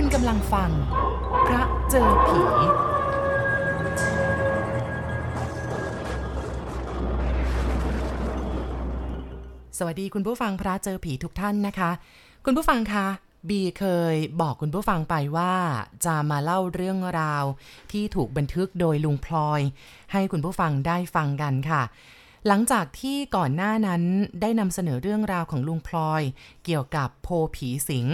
คุณกำลังฟังพระเจอผีสวัสดีคุณผู้ฟังพระเจอผีทุกท่านนะคะคุณผู้ฟังคะบีเคยบอกคุณผู้ฟังไปว่าจะมาเล่าเรื่องราวที่ถูกบันทึกโดยลุงพลอยให้คุณผู้ฟังได้ฟังกันค่ะหลังจากที่ก่อนหน้านั้นได้นำเสนอเรื่องราวของลุงพลอยเกี่ยวกับโพผีสิง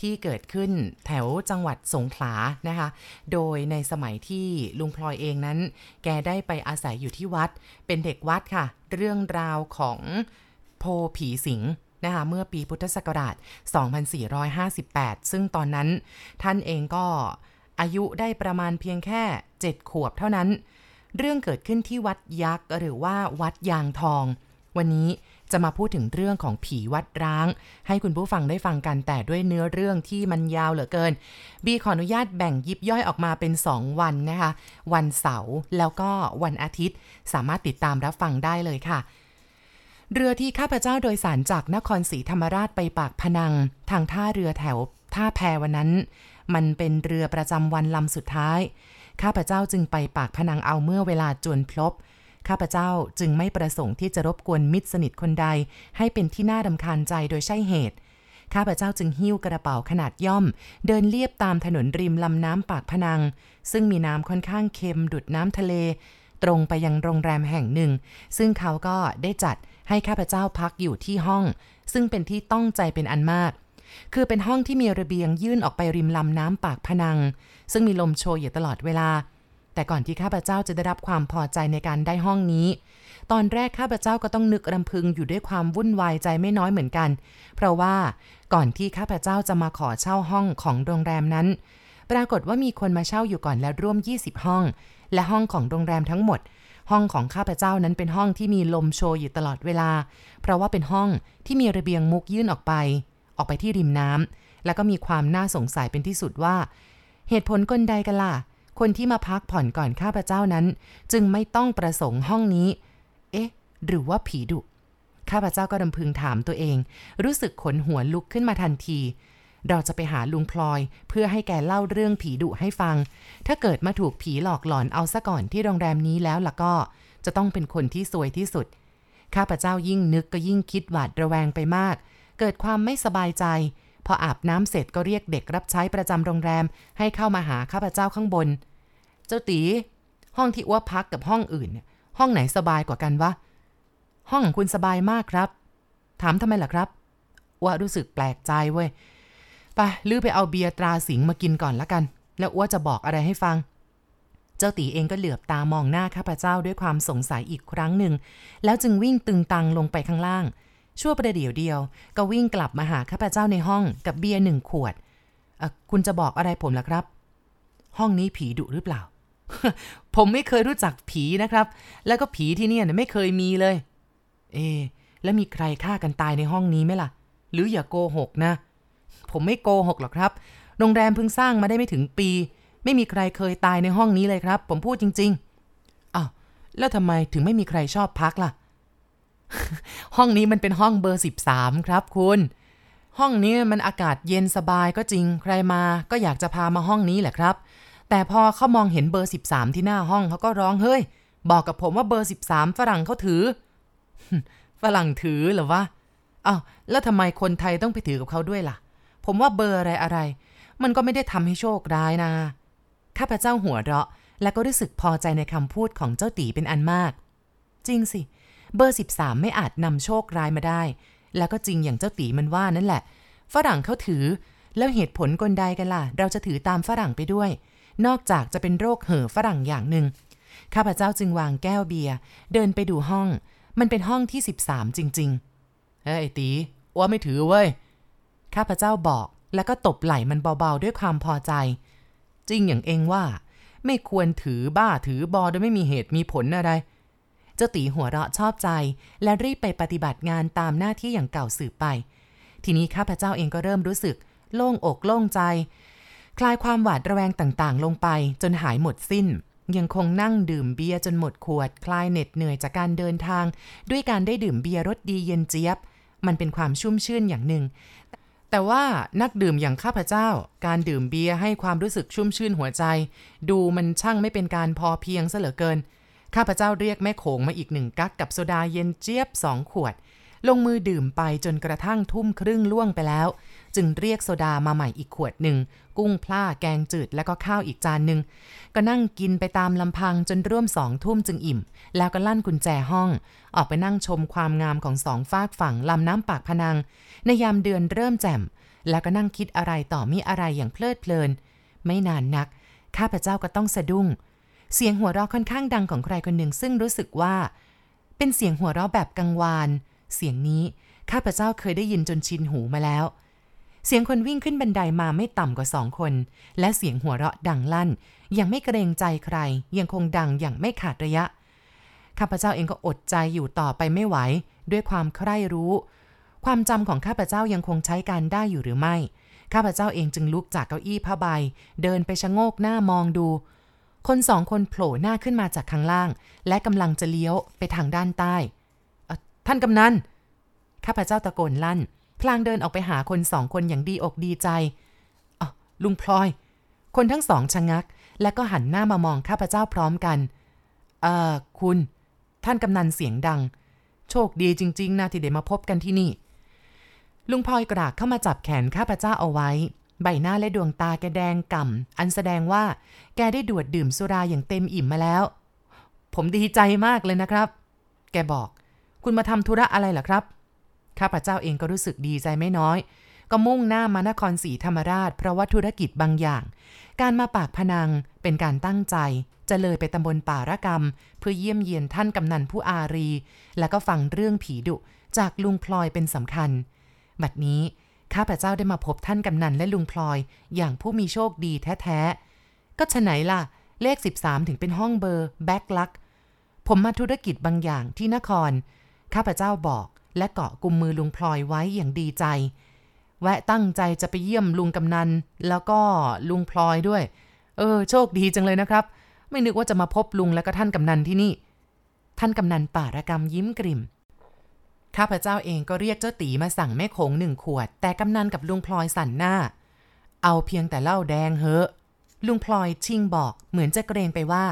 ที่เกิดขึ้นแถวจังหวัดสงขลานะคะโดยในสมัยที่ลุงพลอยเองนั้นแกได้ไปอาศัยอยู่ที่วัดเป็นเด็กวัดค่ะเรื่องราวของโพผีสิงนะคะเมื่อปีพุทธศักราช2458ซึ่งตอนนั้นท่านเองก็อายุได้ประมาณเพียงแค่7ขวบเท่านั้นเรื่องเกิดขึ้นที่วัดยักษ์หรือว่าวัดยางทองวันนี้จะมาพูดถึงเรื่องของผีวัดร้างให้คุณผู้ฟังได้ฟังกันแต่ด้วยเนื้อเรื่องที่มันยาวเหลือเกินบีขออนุญาตแบ่งยิบย่อยออกมาเป็น2วันนะคะวันเสาร์แล้วก็วันอาทิตย์สามารถติดตามรับฟังได้เลยค่ะเรือที่ข้าพเจ้าโดยสารจากนครศรีธรรมราชไปปากพนังทางท่าเรือแถวท่าแพวันนั้นมันเป็นเรือประจำวันลำสุดท้ายข้าพเจ้าจึงไปปากพนังเอาเมื่อเวลาจวนพลบข้าพเจ้าจึงไม่ประสงค์ที่จะรบกวนมิตรสนิทคนใดให้เป็นที่น่ารำคาญใจโดยใช่เหตุข้าพเจ้าจึงหิ้วกระเป๋าขนาดย่อมเดินเลียบตามถนนริมลำน้ำปากพนังซึ่งมีน้ำค่อนข้างเค็มดุจน้ำทะเลตรงไปยังโรงแรมแห่งหนึ่งซึ่งเขาก็ได้จัดให้ข้าพเจ้าพักอยู่ที่ห้องซึ่งเป็นที่ต้องใจเป็นอันมากคือเป็นห้องที่มีระเบียงยื่นออกไปริมลำน้ำปากพนังซึ่งมีลมโชยอยู่ตลอดเวลาแต่ก่อนที่ข้าพเจ้าจะได้รับความพอใจในการได้ห้องนี้ตอนแรกข้าพเจ้าก็ต้องนึกรำพึงอยู่ด้วยความวุ่นวายใจไม่น้อยเหมือนกันเพราะว่าก่อนที่ข้าพเจ้าจะมาขอเช่าห้องของโรงแรมนั้นปรากฏว่ามีคนมาเช่าอยู่ก่อนแล้วร่วม20ห้องและห้องของโรงแรมทั้งหมดห้องของข้าพเจ้านั้นเป็นห้องที่มีลมโชยอยู่ตลอดเวลาเพราะว่าเป็นห้องที่มีระเบียงมุกยื่นออกไปที่ริมน้ำแล้วก็มีความน่าสงสัยเป็นที่สุดว่าเหตุผลคนใดกันล่ะคนที่มาพักผ่อนก่อนข้าพเจ้านั้นจึงไม่ต้องประสงค์ห้องนี้เอ๊ะหรือว่าผีดุข้าพเจ้าก็รำพึงถามตัวเองรู้สึกขนหัวลุกขึ้นมาทันทีเราจะไปหาลุงพลอยเพื่อให้แกเล่าเรื่องผีดุให้ฟังถ้าเกิดมาถูกผีหลอกหลอนเอาซะก่อนที่โรงแรมนี้แล้วล่ะก็จะต้องเป็นคนที่ซวยที่สุดข้าพเจ้ายิ่งนึกก็ยิ่งคิดหวาดระแวงไปมากเกิดความไม่สบายใจพออาบน้ำเสร็จก็เรียกเด็กรับใช้ประจำโรงแรมให้เข้ามาหาข้าพเจ้าข้างบนเจ้าตีห้องที่อ้วพักกับห้องอื่นห้องไหนสบายกว่ากันวะห้องของคุณสบายมากครับถามทำไมล่ะครับอ้วรู้สึกแปลกใจเว้ยไปลือไปเอาเบียร์ตราสิงมากินก่อนละกันแล้วอ้วจะบอกอะไรให้ฟังเจ้าตีเองก็เหลือบตามองหน้าข้าพเจ้าด้วยความสงสัยอีกครั้งหนึ่งแล้วจึงวิ่งตึงตังลงไปข้างล่างชั่วประเดี๋ยวเดียวก็วิ่งกลับมาหาข้าพเจ้าในห้องกับเบียร์1ขวดคุณจะบอกอะไรผมล่ะครับห้องนี้ผีดุหรือเปล่า ผมไม่เคยรู้จักผีนะครับแล้วก็ผีที่เนี่ยไม่เคยมีเลยแล้วมีใครฆ่ากันตายในห้องนี้ไหมล่ะหรืออย่าโกหกนะผมไม่โกหกหรอกครับโรงแรมเพิ่งสร้างมาได้ไม่ถึงปีไม่มีใครเคยตายในห้องนี้เลยครับผมพูดจริงๆอ้าวแล้วทำไมถึงไม่มีใครชอบพักล่ะ ห้องนี้มันเป็นห้องเบอร์13ครับคุณห้องนี้มันอากาศเย็นสบายก็จริงใครมาก็อยากจะพามาห้องนี้แหละครับแต่พอเขามองเห็นเบอร์13ที่หน้าห้องเขาก็ร้องเฮ้ยบอกกับผมว่าเบอร์13ฝรั่งเขาถือ ฝรั่งถือเหรอวะอ้าวแล้วทำไมคนไทยต้องไปถือกับเขาด้วยล่ะผมว่าเบอร์อะไรมันก็ไม่ได้ทำให้โชคร้ายนะข้าพเจ้าหัวเราะและก็รู้สึกพอใจในคำพูดของเจ้าตีเป็นอันมากจริงสิเบอร์13ไม่อาจนำโชคร้ายมาได้แล้วก็จริงอย่างเจ้าตีมันว่านั่นแหละฝรั่งเขาถือแล้วเหตุผลคนใดกันล่ะเราจะถือตามฝรั่งไปด้วยนอกจากจะเป็นโรคเห่อฝรั่งอย่างหนึ่งข้าพเจ้าจึงวางแก้วเบียร์เดินไปดูห้องมันเป็นห้องที่13จริงๆไอ้ตีว่าไม่ถือเว้ยข้าพเจ้าบอกแล้วก็ตบไหล่มันเบาๆด้วยความพอใจจริงอย่างเองว่าไม่ควรถือบ้าถือบอโดยไม่มีเหตุมีผลอะไรเจ้าตีหัวเราะชอบใจและรีบไปปฏิบัติงานตามหน้าที่อย่างเก่าสืบไปทีนี้ข้าพเจ้าเองก็เริ่มรู้สึกโล่งอกโล่งใจคลายความหวาดระแวงต่างๆลงไปจนหายหมดสิ้นยังคงนั่งดื่มเบียร์จนหมดขวดคลายเหน็ดเหนื่อยจากการเดินทางด้วยการได้ดื่มเบียร์รสดีเย็นเจี๊ยบมันเป็นความชุ่มชื่นอย่างหนึ่ง แต่ว่านักดื่มอย่างข้าพเจ้าการดื่มเบียร์ให้ความรู้สึกชุ่มชื่นหัวใจดูมันช่างไม่เป็นการพอเพียงซะเหลือเกินข้าพเจ้าเรียกแม่โขงมาอีก1กั๊กกับโซดาเย็นเจี๊ยบ2ขวดลงมือดื่มไปจนกระทั่งทุ่มครึ่งล่วงไปแล้วจึงเรียกโซดามาใหม่อีกขวดหนึ่งกุ้งพล่าแกงจืดแล้วก็ข้าวอีกจานหนึ่งก็นั่งกินไปตามลำพังจนร่วม20:00จึงอิ่มแล้วก็ลั่นกุญแจห้องออกไปนั่งชมความงามของ2ฟากฝั่งลำน้ำปากพนังในยามเดือนเริ่มแจ่มแล้วก็นั่งคิดอะไรต่อมิอะไรอย่างเพลิดเพลินไม่นานนักข้าพเจ้าก็ต้องสะดุ้งเสียงหัวเราะค่อนข้างดังของใครคนหนึ่งซึ่งรู้สึกว่าเป็นเสียงหัวเราะแบบกังวานเสียงนี้ข้าพเจ้าเคยได้ยินจนชินหูมาแล้วเสียงคนวิ่งขึ้นบันไดมาไม่ต่ำกว่า2คนและเสียงหัวเราะดังลั่นยังไม่เกรงใจใครยังคงดังอย่างไม่ขาดระยะข้าพเจ้าเองก็อดใจอยู่ต่อไปไม่ไหวด้วยความใคร่รู้ความจำของข้าพเจ้ายังคงใช้การได้อยู่หรือไม่ข้าพเจ้าเองจึงลุกจากเก้าอี้ผ้าใบเดินไปชะโงกหน้ามองดูคน2คนโผล่หน้าขึ้นมาจากข้างล่างและกำลังจะเลี้ยวไปทางด้านใต้ท่านกำนันข้าพเจ้าตะโกนลั่นพลางเดินออกไปหาคน2คนอย่างดีอกดีใจอ๋อลุงพลอยคนทั้งสองชะงักและก็หันหน้ามามองข้าพเจ้าพร้อมกันคุณท่านกำนันเสียงดังโชคดีจริงๆนะที่ได้มาพบกันที่นี่ลุงพลอยกรากเข้ามาจับแขนข้าพเจ้าเอาไว้ใบหน้าและดวงตาแกแดงก่ำอันแสดงว่าแกได้ดูดดื่มสุราอย่างเต็มอิ่มมาแล้วผมดีใจมากเลยนะครับแกบอกคุณมาทำธุระอะไรเหรอครับข้าพเจ้าเองก็รู้สึกดีใจไม่น้อยก็มุ่งหน้ามานครศรีธรรมราชเพราะว่าธุรกิจบางอย่างการมาปากพนังเป็นการตั้งใจจะเลยไปตำบลป่าระกำเพื่อเยี่ยมเยียนท่านกำนันผู้อารีแล้วก็ฟังเรื่องผีดุจากลุงพลอยเป็นสำคัญบัดนี้ข้าพเจ้าได้มาพบท่านกำนันและลุงพลอยอย่างผู้มีโชคดีแท้ๆก็ฉะไหนล่ะเลข13ถึงเป็นห้องเบอร์แบ็คลักผมมาธุรกิจบางอย่างที่นครข้าพเจ้าบอกและเกาะกุมมือลุงพลอยไว้อย่างดีใจแวะตั้งใจจะไปเยี่ยมลุงกำนันแล้วก็ลุงพลอยด้วยโชคดีจังเลยนะครับไม่นึกว่าจะมาพบลุงและก็ท่านกำนันที่นี่ท่านกำนันป่าระกำยิ้มกริ่มข้าพเจ้าเองก็เรียกเจ้าตีมาสั่งแม่โขง1ขวดแต่กำนันกับลุงพลอยสั่นหน้าเอาเพียงแต่เหล้าแดงเหอะลุงพลอยชิงบอกเหมือนจะเกรงไปว่า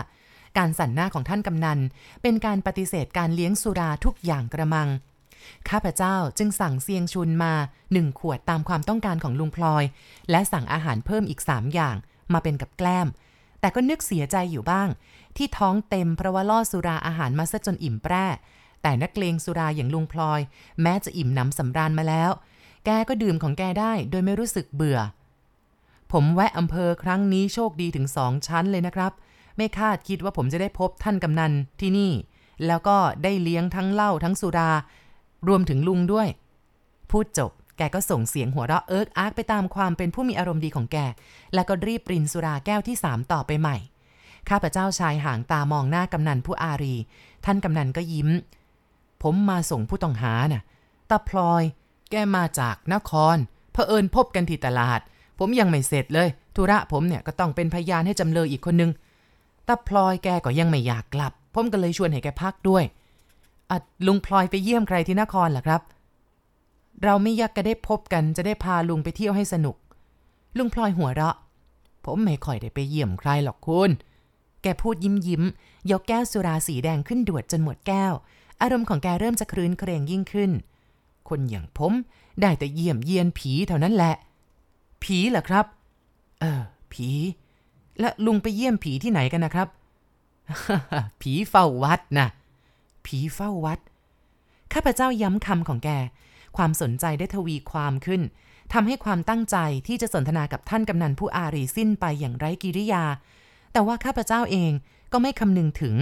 การสั่นหน้าของท่านกำนันเป็นการปฏิเสธการเลี้ยงสุราทุกอย่างกระมังข้าพเจ้าจึงสั่งเซียงชุนมา1ขวดตามความต้องการของลุงพลอยและสั่งอาหารเพิ่มอีก3อย่างมาเป็นกับแกล้มแต่ก็นึกเสียใจอยู่บ้างที่ท้องเต็มเพราะว่าล่อสุราอาหารมาซะจนอิ่มแปร่แต่นักเลงสุราอย่างลุงพลอยแม้จะอิ่มหนำสำราญมาแล้วแกก็ดื่มของแกได้โดยไม่รู้สึกเบื่อผมแวะอำเภอครั้งนี้โชคดีถึง2ชั้นเลยนะครับไม่คาดคิดว่าผมจะได้พบท่านกำนันที่นี่แล้วก็ได้เลี้ยงทั้งเหล้าทั้งสุรารวมถึงลุงด้วยพูดจบแกก็ส่งเสียงหัวเราะเอิกอักไปตามความเป็นผู้มีอารมณ์ดีของแกแล้วก็รีบรินสุราแก้วที่3ต่อไปใหม่ข้าพเจ้าชายหางตามองหน้ากำนันผู้อารีท่านกำนันก็ยิ้มผมมาส่งผู้ต้องหาน่ะตาพลอยแกมาจากนครเผอิญพบกันที่ตลาดผมยังไม่เสร็จเลยธุระผมเนี่ยก็ต้องเป็นพยานให้จำเลยอีกคนนึงตาพลอยแกก็ยังไม่อยากกลับผมก็เลยชวนให้แกพักด้วยลุงพลอยไปเยี่ยมใครที่นครเหรอครับเราไม่อยากจะได้พบกันจะได้พาลุงไปเที่ยวให้สนุกลุงพลอยหัวเราะผมไม่ค่อยได้ไปเยี่ยมใครหรอกคุณแกพูดยิ้มยกแก้วสุราสีแดงขึ้นดวดจนหมดแก้วอารมณ์ของแกเริ่มจะครื้นเครงยิ่งขึ้นคนอย่างผมได้แต่เยี่ยมเยียนผีเท่านั้นแหละผีเหรอครับผีและลุงไปเยี่ยมผีที่ไหนกันนะครับ ผีเฝ้าวัดนะผีเฝ้าวัดข้าพเจ้าย้ำคำของแกความสนใจได้ทวีความขึ้นทำให้ความตั้งใจที่จะสนทนากับท่านกำนันผู้อารีสิ้นไปอย่างไร้กิริยาแต่ว่าข้าพเจ้าเองก็ไม่คำนึงถึง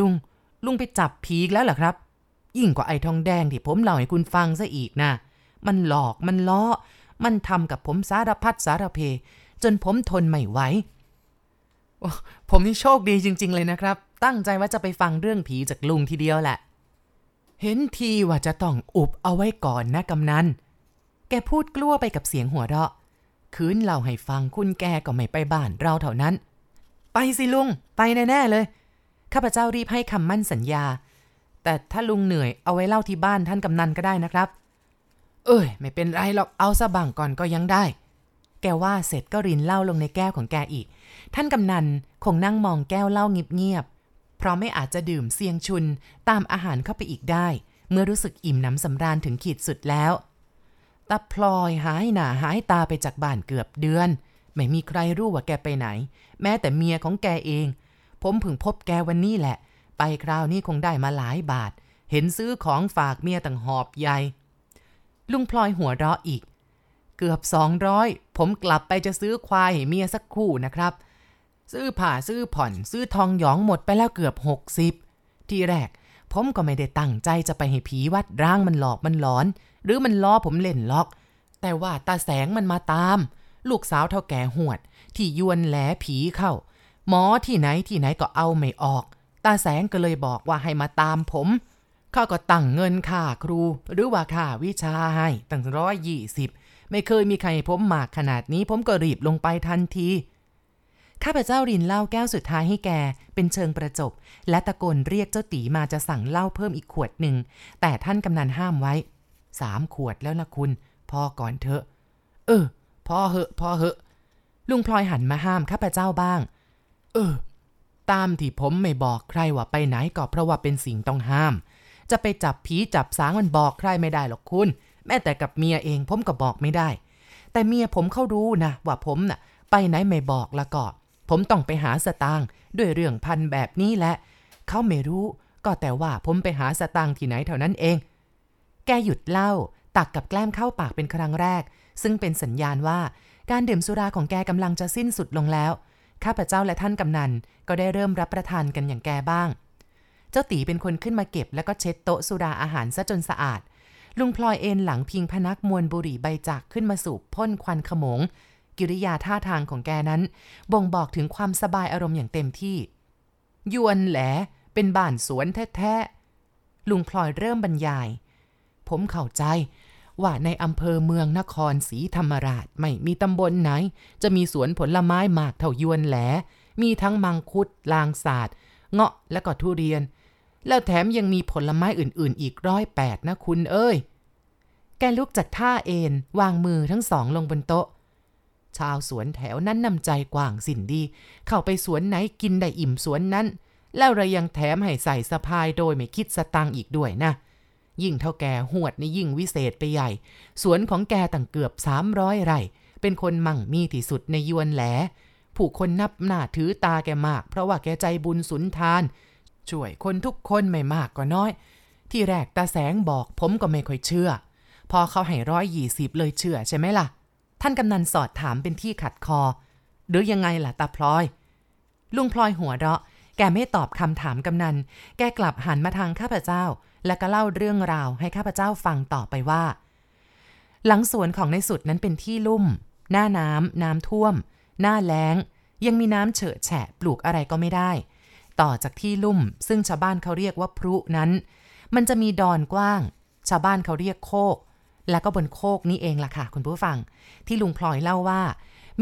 ลุงไปจับผีแล้วเหรอครับยิ่งกว่าไอ้ทองแดงที่ผมเล่าให้คุณฟังซะอีกนะมันหลอกมันล้อมันทำกับผมสารพัดสารเพจนผมทนไม่ไหวผมนี่โชคดีจริงๆเลยนะครับตั้งใจว่าจะไปฟังเรื่องผีจากลุงทีเดียวแหละเห็นทีว่าจะต้องอุบเอาไว้ก่อนนะกำนันแกพูดกลั้วไปกับเสียงหัวเราะคืนเล่าให้ฟังคุณแกก็ไม่ไปบ้านเราเท่านั้นไปสิลุงไปแน่ๆเลยข้าพเจ้ารีบให้คำมั่นสัญญาแต่ถ้าลุงเหนื่อยเอาไว้เล่าที่บ้านท่านกำนันก็ได้นะครับ ไม่เป็นไรหรอกเอาซะบ้างก่อนก็ยังได้แกว่าเสร็จก็รินเหล้าลงในแก้วของแกอีกท่านกำนันคงนั่งมองแก้วเหล้าเงียบๆเพราะไม่อาจจะดื่มเซียงชุนตามอาหารเข้าไปอีกได้เมื่อรู้สึกอิ่มน้ำสำราญถึงขีดสุดแล้วตาพลอยหายหน้าหายตาไปจากบ้านเกือบเดือนไม่มีใครรู้ว่าแกไปไหนแม้แต่เมียของแกเองผมเพิ่งพบแกวันนี้แหละไปคราวนี้คงได้มาหลายบาทเห็นซื้อของฝากเมียต่างหอบใหญ่ลุงพลอยหัวเราะอีกเกือบ200ผมกลับไปจะซื้อควายให้เมียสักคู่นะครับซื้อผ้าซื้อผ่อนซื้อทองหยองหมดไปแล้วเกือบ60ทีแรกผมก็ไม่ได้ตั้งใจจะไปให้ผีวัดร่างมันหลอกมันหลอนหรือมันล้อผมเล่นล็อกแต่ว่าตาแสงมันมาตามลูกสาวเฒ่าแก่หวดที่ยวนแหลผีเข้าหมอที่ไหนที่ไหนก็เอาไม่ออกตาแสงก็เลยบอกว่าให้มาตามผมเขาก็ตั้งเงินค่าครูหรือว่าค่าวิชาให้ตั้ง120ไม่เคยมีใครผมมากขนาดนี้ผมก็รีบลงไปทันทีข้าพเจ้ารินเหล้าแก้วสุดท้ายให้แกเป็นเชิงประจบและตะโกนเรียกเจ้าตีมาจะสั่งเหล้าเพิ่มอีกขวดหนึ่งแต่ท่านกำนันห้ามไว้3 ขวดแล้วนะคุณพอก่อนเถอะพอเหอะลุงพลอยหันมาห้ามข้าพเจ้าบ้างตามที่ผมไม่บอกใครว่าไปไหนก็เพราะว่าเป็นสิ่งต้องห้ามจะไปจับผีจับสางมันบอกใครไม่ได้หรอกคุณแม้แต่กับเมียเองผมก็บอกไม่ได้แต่เมียผมเขารู้นะว่าผมน่ะไปไหนไม่บอกละก็ผมต้องไปหาสตางค์ด้วยเรื่องพันแบบนี้แหละเขาไม่รู้ก็แต่ว่าผมไปหาสตางค์ที่ไหนเท่านั้นเองแกหยุดเล่าตักกับแกล้มเข้าปากเป็นครั้งแรกซึ่งเป็นสัญญาณว่าการดื่มสุราของแกกำลังจะสิ้นสุดลงแล้วข้าพเจ้าและท่านกำนันก็ได้เริ่มรับประทานกันอย่างแกบ้างเจ้าตีเป็นคนขึ้นมาเก็บแล้วก็เช็ดโต๊ะสุราอาหารซะจนสะอาดลุงพลอยเอนหลังพิงพนักมวนบุหรี่ใบจากขึ้นมาสูบพ่นควันขโมงกิริยาท่าทางของแกนั้นบ่งบอกถึงความสบายอารมณ์อย่างเต็มที่ยวนแหลเป็นบ้านสวนแท้ๆลุงพลอยเริ่มบรรยายผมเข้าใจว่าในอำเภอเมืองนครศรีธรรมราชไม่มีตำบลไหนจะมีสวนผลไม้มากเท่ายวนแหลมีทั้งมังคุดลางสาดเงาะและก็ทุเรียนแล้วแถมยังมีผลไม้อื่นๆอีก108นะคุณเอ้ยแกลุกจากท่าเอนวางมือทั้งสองลงบนโต๊ะชาวสวนแถวนั้นนำใจกว้างสินดีเข้าไปสวนไหนกินได้อิ่มสวนนั้นแล้วเรายังแถมให้ใส่สะพายโดยไม่คิดสตางค์อีกด้วยนะยิ่งเท่าแกหวดนี่ยิ่งวิเศษไปใหญ่สวนของแกตั้งเกือบ300ไร่เป็นคนมั่งมีที่สุดในยวนแหลผู้คนนับหน้าถือตาแกมากเพราะว่าแกใจบุญสุนทานช่วยคนทุกคนไม่มากก็น้อยที่แรกตาแสงบอกผมก็ไม่ค่อยเชื่อพอเขาให้120เลยเชื่อใช่ไหมล่ะท่านกำนันสอดถามเป็นที่ขัดคอหรือยังไงล่ะตาพลอยลุงพลอยหัวเราะแกไม่ตอบคำถามกำนันแกกลับหันมาทางข้าพเจ้าและก็เล่าเรื่องราวให้ข้าพเจ้าฟังต่อไปว่าหลังสวนของในสุดนั้นเป็นที่ลุ่มหน้าน้ำท่วมหน้าแล้งยังมีน้ำเฉอะแฉะปลูกอะไรก็ไม่ได้ต่อจากที่ลุ่มซึ่งชาวบ้านเขาเรียกว่าพรุนั้นมันจะมีดอนกว้างชาวบ้านเขาเรียกโคกและก็บนโคกนี้เองล่ะค่ะคุณผู้ฟังที่ลุงพลอยเล่าว่า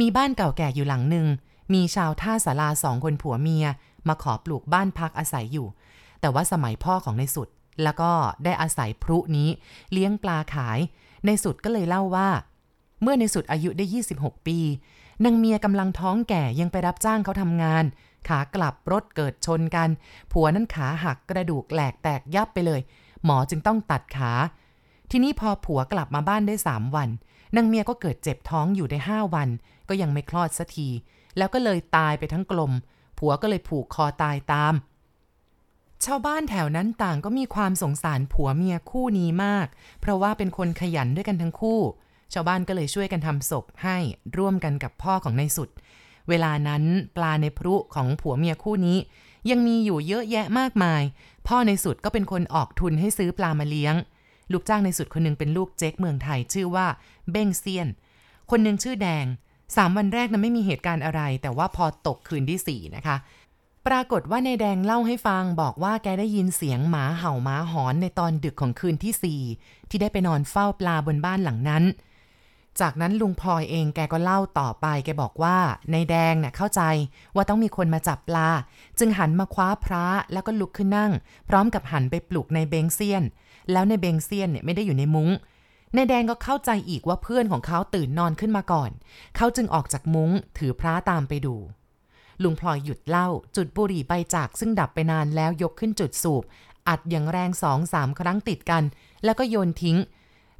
มีบ้านเก่าแก่อยู่หลังหนึ่งมีชาวท่าศาลา2 คนผัวเมียมาขอปลูกบ้านพักอาศัยอยู่แต่ว่าสมัยพ่อของในสุดแล้วก็ได้อาศัยพรุนี้เลี้ยงปลาขายในสุดก็เลยเล่าว่าเมื่อในสุดอายุได้26ปีนางเมียกำลังท้องแก่ยังไปรับจ้างเขาทำงานขากลับรถเกิดชนกันผัวนั้นขาหักกระดูกแหลกแตกยับไปเลยหมอจึงต้องตัดขาทีนี้พอผัวกลับมาบ้านได้3 วันนางเมียก็เกิดเจ็บท้องอยู่ได้5 วันก็ยังไม่คลอดสักทีแล้วก็เลยตายไปทั้งกลมผัวก็เลยผูกคอตายตามชาวบ้านแถวนั้นต่างก็มีความสงสารผัวเมียคู่นี้มากเพราะว่าเป็นคนขยันด้วยกันทั้งคู่ชาวบ้านก็เลยช่วยกันทำศพให้ร่วมกันกับพ่อของนายสุดเวลานั้นปลาในพรุของผัวเมียคู่นี้ยังมีอยู่เยอะแยะมากมายพ่อในสุดก็เป็นคนออกทุนให้ซื้อปลามาเลี้ยงลูกจ้างในสุดคนนึงเป็นลูกเจ๊กเมืองไทยชื่อว่าเบ้งเซียนคนนึงชื่อแดง3 วันแรกนั้นไม่มีเหตุการณ์อะไรแต่ว่าพอตกคืนที่4นะคะปรากฏว่านายแดงเล่าให้ฟังบอกว่าแกได้ยินเสียงหมาเห่าหมาหอนในตอนดึกของคืนที่4ที่ได้ไปนอนเฝ้าปลาบนบ้านหลังนั้นจากนั้นลุงพลอยเองแกก็เล่าต่อไปแกบอกว่านายแดงน่ะเข้าใจว่าต้องมีคนมาจับปลาจึงหันมาคว้าพระแล้วก็ลุกขึ้นนั่งพร้อมกับหันไปปลุกนายเบงเซียนแล้วนายเบงเซียนเนี่ยไม่ได้อยู่ในมุ้ง นายแดงก็เข้าใจอีกว่าเพื่อนของเขาตื่นนอนขึ้นมาก่อนเขาจึงออกจากมุ้งถือพระตามไปดูลุงพลอยหยุดเล่าจุดบุหรี่ใบจากซึ่งดับไปนานแล้วยกขึ้นจุดสูบอัดอย่างแรง 2-3 ครั้งติดกันแล้วก็โยนทิ้ง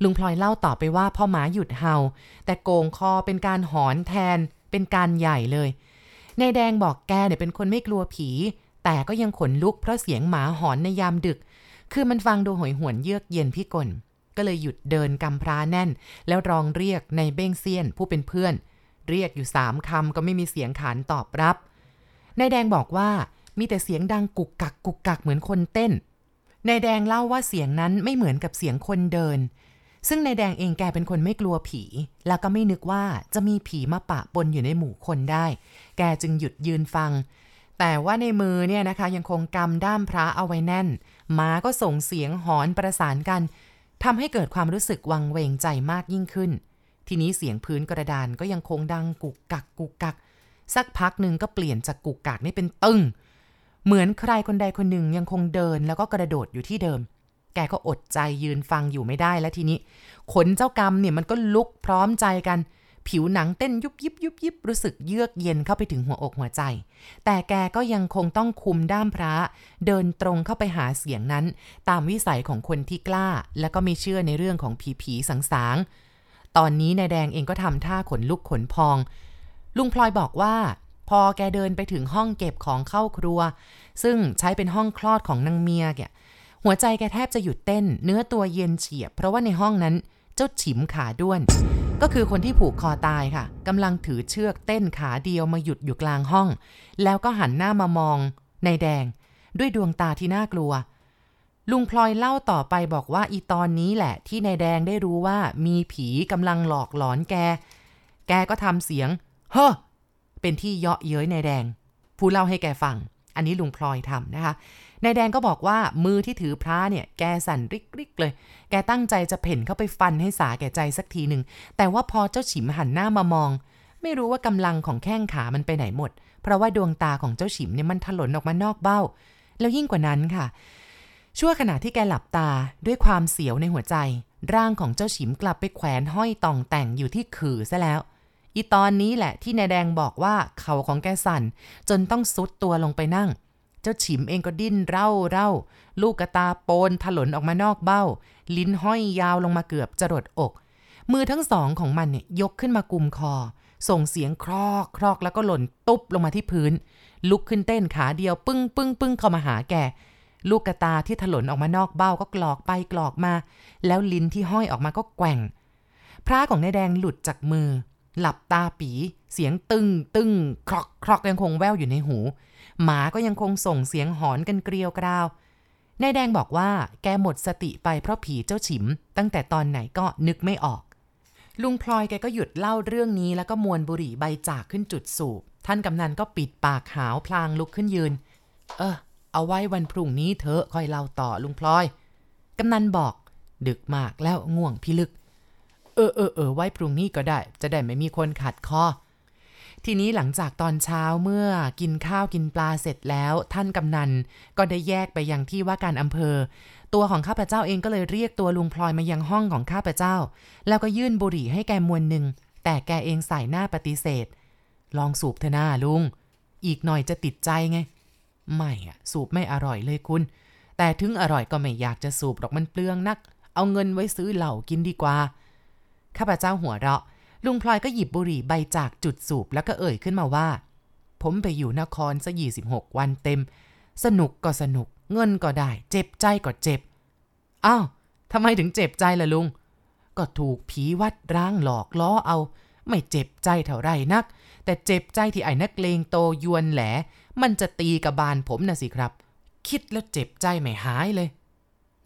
ลุงพลอยเล่าต่อไปว่าพ่อหมาหยุดเห่าแต่โกงคอเป็นการหอนแทนเป็นการใหญ่เลยนายแดงบอกแกเนี่ยเป็นคนไม่กลัวผีแต่ก็ยังขนลุกเพราะเสียงหมาหอนในยามดึกคือมันฟังดูหอยหวนเยือกเย็นพิกลก็เลยหยุดเดินกำพร้าแน่นแล้วร้องเรียกในเบ้งเซียนผู้เป็นเพื่อนเรียกอยู่3คำก็ไม่มีเสียงขานตอบรับนายแดงบอกว่ามีแต่เสียงดังกุกกักกุกกักเหมือนคนเต้นนายแดงเล่าว่าเสียงนั้นไม่เหมือนกับเสียงคนเดินซึ่งนายแดงเองแกเป็นคนไม่กลัวผีแล้วก็ไม่นึกว่าจะมีผีมาปะปนอยู่ในหมู่คนได้แกจึงหยุดยืนฟังแต่ว่าในมือเนี่ยนะคะยังคงกำด้ามพระเอาไว้แน่นหมาก็ส่งเสียงหอนประสานกันทำให้เกิดความรู้สึกวังเวงใจมากยิ่งขึ้นทีนี้เสียงพื้นกระดานก็ยังคงดังกุกกักกุกกักสักพักหนึ่งก็เปลี่ยนจากกุกกักนี่เป็นตึ้งเหมือนใครคนใดคนหนึ่งยังคงเดินแล้วก็กระโดดอยู่ที่เดิมแกก็อดใจยืนฟังอยู่ไม่ได้แล้วทีนี้ขนเจ้ากรรมเนี่ยมันก็ลุกพร้อมใจกันผิวหนังเต้นยุบยิบยุบยิบรู้สึกเยือกเย็นเข้าไปถึงหัวอกหัวใจแต่แกก็ยังคงต้องคุมด้ามพระเดินตรงเข้าไปหาเสียงนั้นตามวิสัยของคนที่กล้าและก็ไม่เชื่อในเรื่องของผีๆสางๆตอนนี้นายแดงเองก็ทำท่าขนลุกขนพองลุงพลอยบอกว่าพอแกเดินไปถึงห้องเก็บของเข้าครัวซึ่งใช้เป็นห้องคลอดของนางเมียแกหัวใจแกแทบจะหยุดเต้นเนื้อตัวเย็นเฉียบเพราะว่าในห้องนั้นเจ้าฉิมขาด้วนก็คือคนที่ผูกคอตายค่ะกำลังถือเชือกเต้นขาเดียวมาหยุดอยู่กลางห้องแล้วก็หันหน้ามามองนายแดงด้วยดวงตาที่น่ากลัวลุงพลอยเล่าต่อไปบอกว่าอีตอนนี้แหละที่นายแดงได้รู้ว่ามีผีกำลังหลอกหลอนแกก็ทำเสียงเฮ้อเป็นที่เยาะเย้ยนายแดงผู้เล่าให้แกฟังอันนี้ลุงพลอยทำนะคะนายแดงก็บอกว่ามือที่ถือพระเนี่ยแกสั่นริกๆเลยแกตั้งใจจะเพ่นเข้าไปฟันให้สาแก่ใจสักทีหนึ่งแต่ว่าพอเจ้าฉิมหันหน้ามามองไม่รู้ว่ากำลังของแข้งขามันไปไหนหมดเพราะว่าดวงตาของเจ้าฉิมเนี่ยมันถลนออกมานอกเบ้าแล้วยิ่งกว่านั้นค่ะชั่วขณะที่แกหลับตาด้วยความเสียวในหัวใจร่างของเจ้าฉิมกลับไปแขวนห้อยต่องแต่งอยู่ที่ขื่อซะแล้วอีตอนนี้แหละที่นายแดงบอกว่าเข่าของแกสั่นจนต้องซุดตัวลงไปนั่งเจ้าฉิมเองก็ดิ้นเร่าๆลูกตาโปนถลนออกมานอกเบ้าลิ้นห้อยยาวลงมาเกือบจะรดอกมือทั้งสองของมันเนี่ยยกขึ้นมากุมคอส่งเสียงครอกครอกแล้วก็หล่นตุ๊บลงมาที่พื้นลุกขึ้นเต้นขาเดียวปึ้งปึ้งปึ้งเข้ามาหาแกลูกตาที่ถลนออกมานอกเบ้าก็กลอกไปกลอกมาแล้วลิ้นที่ห้อยออกมาก็แกว่งพระของนายแดงหลุดจากมือหลับตาปีเสียงตึงตึงครอกครอกยังคงแว่วอยู่ในหูหมาก็ยังคงส่งเสียงหอนกันเกลียวกราว นายแดงบอกว่าแกหมดสติไปเพราะผีเจ้าฉิมตั้งแต่ตอนไหนก็นึกไม่ออกลุงพลอยแกก็หยุดเล่าเรื่องนี้แล้วก็มวนบุหรี่ใบจากขึ้นจุดสูบท่านกำนันก็ปิดปากหาวพลางลุกขึ้นยืนเอาไว้วันพรุ่งนี้เถอะค่อยเล่าต่อลุงพลอยกำนันบอกดึกมากแล้วง่วงพิลึกไว้พรุ่งนี้ก็ได้จะได้ไม่มีคนขัดคอทีนี้หลังจากตอนเช้าเมื่อกินข้าวกินปลาเสร็จแล้วท่านกำนันก็ได้แยกไปยังที่ว่าการอำเภอตัวของข้าพเจ้าเองก็เลยเรียกตัวลุงพลอยมายังห้องของข้าพเจ้าแล้วก็ยื่นบุหรี่ให้แกมวนหนึ่งแต่แกเองใส่หน้าปฏิเสธลองสูบเถอะนะลุงอีกหน่อยจะติดใจไงไม่อะสูบไม่อร่อยเลยคุณแต่ถึงอร่อยก็ไม่อยากจะสูบหรอกมันเปลืองนักเอาเงินไว้ซื้อเหล้ากินดีกว่าข้าพเจ้าหัวเราะลุงพลอยก็หยิบบุหรี่ใบจากจุดสูบแล้วก็เอ่ยขึ้นมาว่าผมไปอยู่นครซะ26วันเต็มสนุกก็สนุกเงินก็ได้เจ็บใจก็เจ็บอ้าวทำไมถึงเจ็บใจล่ะลุงก็ถูกผีวัดร้างหลอกล้อเอาไม่เจ็บใจเท่าไรนักแต่เจ็บใจที่ไอ้นักเลงโตยวนแหลมันจะตีกระบาลผมนะสิครับคิดแล้วเจ็บใจไม่หายเลย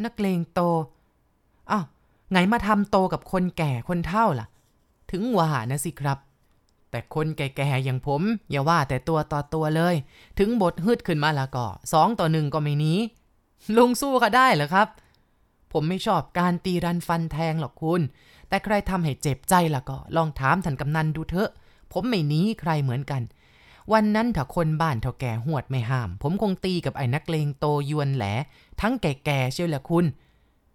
นักเลงโตอ้าวไงมาทำโตกับคนแก่คนเฒ่าล่ะถึงว่านะสิครับแต่คนแก่ๆอย่างผมอย่าว่าแต่ตัวต่อตัวเลยถึงบทฮึดขึ้นมาละก็2ต่อ1ก็ไม่หนีลุงสู้ก็ได้เหรอครับผมไม่ชอบการตีรันฟันแทงหรอกคุณแต่ใครทำให้เจ็บใจละก็ลองถามท่านกำนันดูเถอะผมไม่หนีใครเหมือนกันวันนั้นถ้าคนบ้านเฒ่าแก่หวดไม่ห้ามผมคงตีกับไอ้นักเลงโตยวนแหลทั้งแก่ๆเชียวแหละคุณ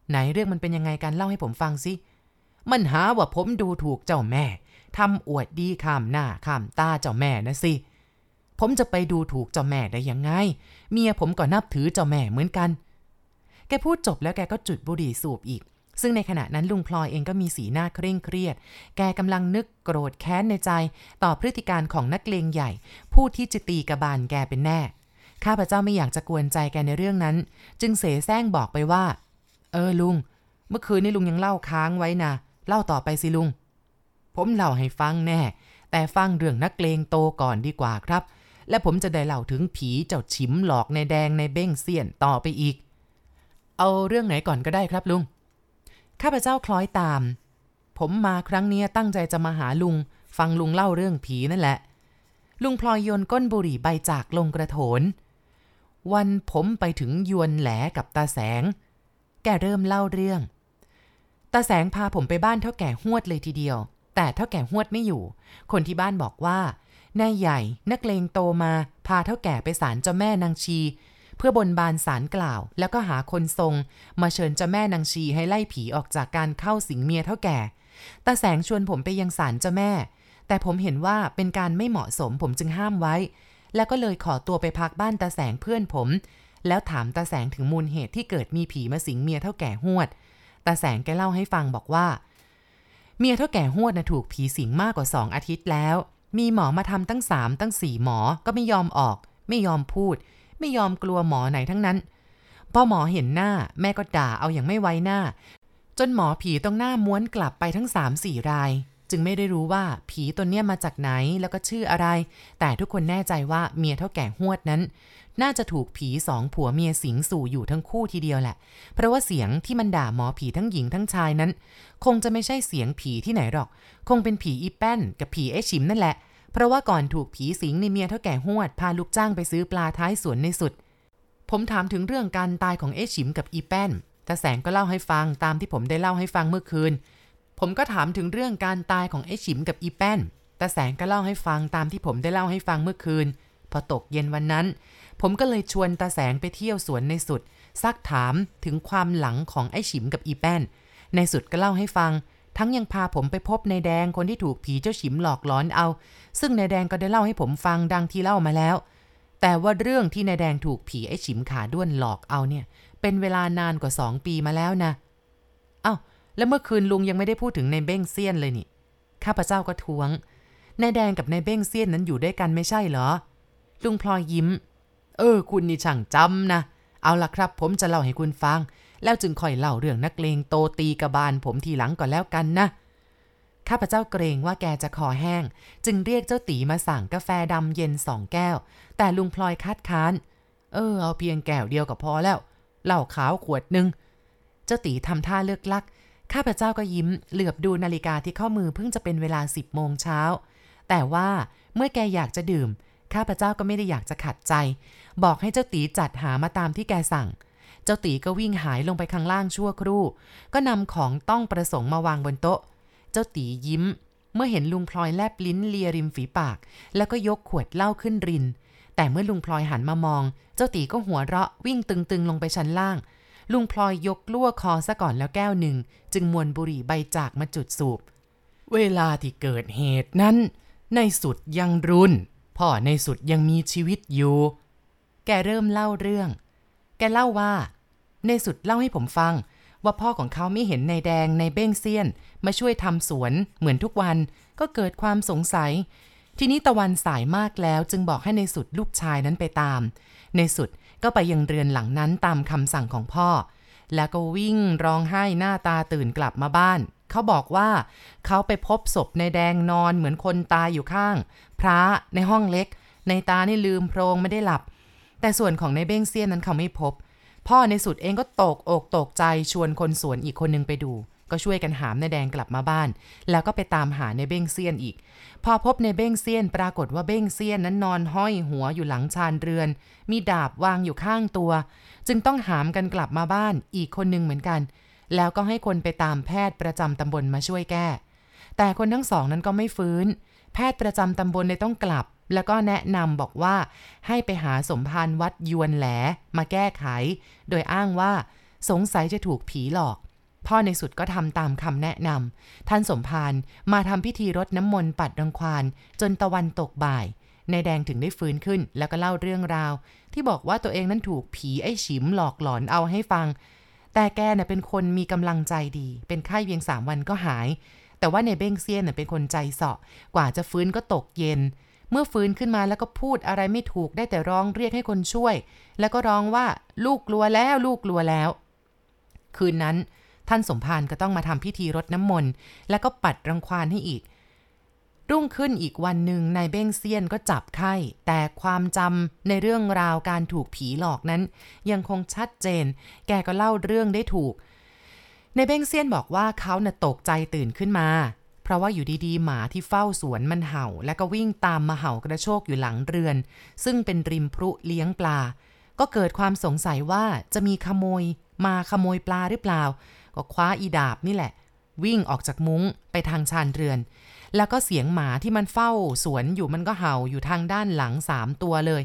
ไหนเรื่องมันเป็นยังไงกันเล่าให้ผมฟังสิ มันหาว่าผมดูถูกเจ้าแม่ทำอวดดีข้ามหน้าข้ามตาเจ้าแม่นะสิผมจะไปดูถูกเจ้าแม่ได้ยังไงเมียผมก็นับถือเจ้าแม่เหมือนกันแกพูดจบแล้วแกก็จุดบุหรี่สูบอีกซึ่งในขณะนั้นลุงพลอยเองก็มีสีหน้าเคร่งเครียดแกกำลังนึกโกรธแค้นในใจต่อพฤติการของนักเลงใหญ่ผู้ที่จะตีกระบาลแกเป็นแน่ข้าพเจ้าไม่อยากจะกวนใจแกในเรื่องนั้นจึงเสแสร้งบอกไปว่าลุงเมื่อคืนนี้ลุงยังเล่าค้างไว้นะเล่าต่อไปสิลุงผมเล่าให้ฟังแน่แต่ฟังเรื่องนักเลงโตก่อนดีกว่าครับและผมจะได้เล่าถึงผีเจ้าฉิมหลอกในแดงในเบ้งเสี้ยนต่อไปอีกเอาเรื่องไหนก่อนก็ได้ครับลุงข้าพเจ้าคล้อยตามผมมาครั้งนี้ตั้งใจจะมาหาลุงฟังลุงเล่าเรื่องผีนั่นแหละลุงพลอยโยนก้นบุหรี่ใบจากลงกระโถนวันผมไปถึงยวนแหลกับตาแสงแกเริ่มเล่าเรื่องตาแสงพาผมไปบ้านเฒ่าแก่หวดเลยทีเดียวแต่เฒ่าแก่หวดไม่อยู่คนที่บ้านบอกว่านายใหญ่นักเลงโตมาพาเฒ่าแก่ไปศาลเจ้าแม่นางชีเพื่อบนบานศาลกล่าวแล้วก็หาคนทรงมาเชิญเจ้าแม่นางชีให้ไล่ผีออกจากการเข้าสิงเมียเฒ่าแก่ตาแสงชวนผมไปยังศาลเจ้าแม่แต่ผมเห็นว่าเป็นการไม่เหมาะสมผมจึงห้ามไว้แล้วก็เลยขอตัวไปพักบ้านตาแสงเพื่อนผมแล้วถามตาแสงถึงมูลเหตุที่เกิดมีผีมาสิงเมียเฒ่าแก่หวดตาแสงแกเล่าให้ฟังบอกว่าเมียเฒ่าแก่หวดถูกผีสิงมากกว่า2 อาทิตย์แล้วมีหมอมาทำตั้ง 3 ตั้ง 4 หมอก็ไม่ยอมออกไม่ยอมพูดไม่ยอมกลัวหมอไหนทั้งนั้นพอหมอเห็นหน้าแม่ก็ด่าเอาอย่างไม่ไว้หน้าจนหมอผีต้องหน้าม้วนกลับไปทั้ง 3-4 รายจึงไม่ได้รู้ว่าผีตัวเนี้ยมาจากไหนแล้วก็ชื่ออะไรแต่ทุกคนแน่ใจว่าเมียเฒ่าแก่หวดนั้นน่าจะถูกผี2 ผัวเมียสิงสู่อยู่ทั้งคู่ทีเดียวแหละเพราะว่าเสียงที่มันด่าหมอผีทั้งหญิงทั้งชายนั้นคงจะไม่ใช่เสียงผีที่ไหนหรอกคงเป็นผีอีแป้นกับผีไอ้ฉิมนั่นแหละเพราะว่าก่อนถูกผีสิงในเมียเฒ่าแก่หวดพาลูกจ้างไปซื้อปลาท้ายสวนในสุดผมถามถึงเรื่องการตายของไอ้ฉิมกับอีแป้นตาแสงก็เล่าให้ฟังตามที่ผมได้เล่าให้ฟังเมื่อคืนผมก็ถามถึงเรื่องการตายของไอ้ฉิมกับอีแป้นตาแสงก็เล่าให้ฟังตามที่ผมได้เล่าให้ฟังเมื่อคืนพอตกเย็นวันนั้นผมก็เลยชวนตาแสงไปเที่ยวสวนในสุดซักถามถึงความหลังของไอ้ฉิมกับอีแป้นในสุดก็เล่าให้ฟังทั้งยังพาผมไปพบนายแดงคนที่ถูกผีเจ้าฉิมหลอกหลอนเอาซึ่งนายแดงก็ได้เล่าให้ผมฟังดังที่เล่ามาแล้วแต่ว่าเรื่องที่นายแดงถูกผีไอ้ฉิมขาด้วนหลอกเอาเนี่ยเป็นเวลานานกว่า2 ปีมาแล้วนะเอ้าแล้วเมื่อคืนลุงยังไม่ได้พูดถึงนายเบ้งเซียนเลยนี่ข้าพเจ้าก็ทวงนายแดงกับนายเบ้งเซียนนั้นอยู่ด้วยกันไม่ใช่เหรอลุงพลอยยิ้มคุณนี่ช่างจำนะเอาล่ะครับผมจะเล่าให้คุณฟังแล้วจึงค่อยเล่าเรื่องนักเลงโตตีกระบาลผมทีหลังก่อนแล้วกันนะข้าพเจ้าเกรงว่าแกจะคอแห้งจึงเรียกเจ้าตีมาสั่งกาแฟดำเย็น2 แก้วแต่ลุงพลอยคัดค้านเอาเพียงแก้วเดียวก็พอแล้วเหล้าขาวขวดนึงเจ้าตีทำท่าเลือกลักข้าพเจ้าก็ยิ้มเหลือบดูนาฬิกาที่ข้อมือเพิ่งจะเป็นเวลา 10 โมงเช้าแต่ว่าเมื่อแกอยากจะดื่มข้าพเจ้าก็ไม่ได้อยากจะขัดใจบอกให้เจ้าตีจัดหามาตามที่แกสั่งเจ้าตีก็วิ่งหายลงไปข้างล่างชั่วครู่ก็นำของต้องประสงค์มาวางบนโต๊ะเจ้าตียิ้มเมื่อเห็นลุงพลอยแลบลิ้นเลียริมฝีปากแล้วก็ยกขวดเหล้าขึ้นรินแต่เมื่อลุงพลอยหันมามองเจ้าตีก็หัวเราะวิ่งตึงๆลงไปชั้นล่างลุงพลอยยกลั่วคอซะก่อนแล้วแก้วหนึ่งจึงมวนบุหรี่ใบจากมาจุดสูบเวลาที่เกิดเหตุนั้นในสุดยังรุ่นพ่อในสุดยังมีชีวิตอยู่แกเริ่มเล่าเรื่องแกเล่าว่าในสุดเล่าให้ผมฟังว่าพ่อของเขาไม่เห็นนายแดงนายเบ้งเซียนมาช่วยทำสวนเหมือนทุกวันก็เกิดความสงสัยทีนี้ตะวันสายมากแล้วจึงบอกให้ในสุดลูกชายนั้นไปตามในสุดก็ไปยังเรือนหลังนั้นตามคำสั่งของพ่อแล้วก็วิ่งร้องไห้หน้าตาตื่นกลับมาบ้านเขาบอกว่าเขาไปพบศพนายแดงนอนเหมือนคนตายอยู่ข้างพระในห้องเล็กนายตานี่ลืมโพรงไม่ได้หลับแต่ส่วนของนายเบ้งเซียนนั้นเขาไม่พบพ่อในสุดเองก็ตกอกตกใจชวนคนสวนอีกคนนึงไปดูก็ช่วยกันหามนายแดงกลับมาบ้านแล้วก็ไปตามหานายเบ้งเซียนอีกพอพบนายเบ้งเซียนปรากฏว่าเบ้งเซียนนั้นนอนห้อยหัวอยู่หลังชานเรือนมีดาบวางอยู่ข้างตัวจึงต้องหามกันกลับมาบ้านอีกคนนึงเหมือนกันแล้วก็ให้คนไปตามแพทย์ประจำตำบลมาช่วยแก้แต่คนทั้งสองนั้นก็ไม่ฟื้นแพทย์ประจำตำบลเลยต้องกลับแล้วก็แนะนำบอกว่าให้ไปหาสมภารวัดยวนแหลมาแก้ไขโดยอ้างว่าสงสัยจะถูกผีหลอก พ่อในสุดก็ทำตามคำแนะนำท่านสมภารมาทำพิธีรดน้ำมนต์ปัดรังควานจนตะวันตกบ่ายนายแดงถึงได้ฟื้นขึ้นแล้วก็เล่าเรื่องราวที่บอกว่าตัวเองนั้นถูกผีไอ้ฉิมหลอกหลอนเอาให้ฟังแต่แกน่ะเป็นคนมีกำลังใจดีเป็นไข้เพียง3วันก็หายแต่ว่าในเบ้งเซียนน่ะเป็นคนใจเสาะกว่าจะฟื้นก็ตกเย็นเมื่อฟื้นขึ้นมาแล้วก็พูดอะไรไม่ถูกได้แต่ร้องเรียกให้คนช่วยแล้วก็ร้องว่าลูกกลัวแล้วลูกกลัวแล้วคืนนั้นท่านสมภารก็ต้องมาทำพิธีรดน้ำมนต์แล้วก็ปัดรังควานให้อีกรุ่งขึ้นอีกวันหนึ่งนายเบ้งเซียนก็จับไข้แต่ความจำในเรื่องราวการถูกผีหลอกนั้นยังคงชัดเจนแกก็เล่าเรื่องได้ถูกนายเบ้งเซียนบอกว่าเขาน่ะตกใจตื่นขึ้นมาเพราะว่าอยู่ดีๆหมาที่เฝ้าสวนมันเห่าแล้วก็วิ่งตามมาเห่ากระโชกอยู่หลังเรือนซึ่งเป็นริมพรุเลี้ยงปลาก็เกิดความสงสัยว่าจะมีขโมยมาขโมยปลาหรือเปล่าก็คว้าอีดาบนี่แหละวิ่งออกจากมุ้งไปทางชานเรือนแล้วก็เสียงหมาที่มันเฝ้าสวนอยู่มันก็เห่าอยู่ทางด้านหลัง3ตัวเลย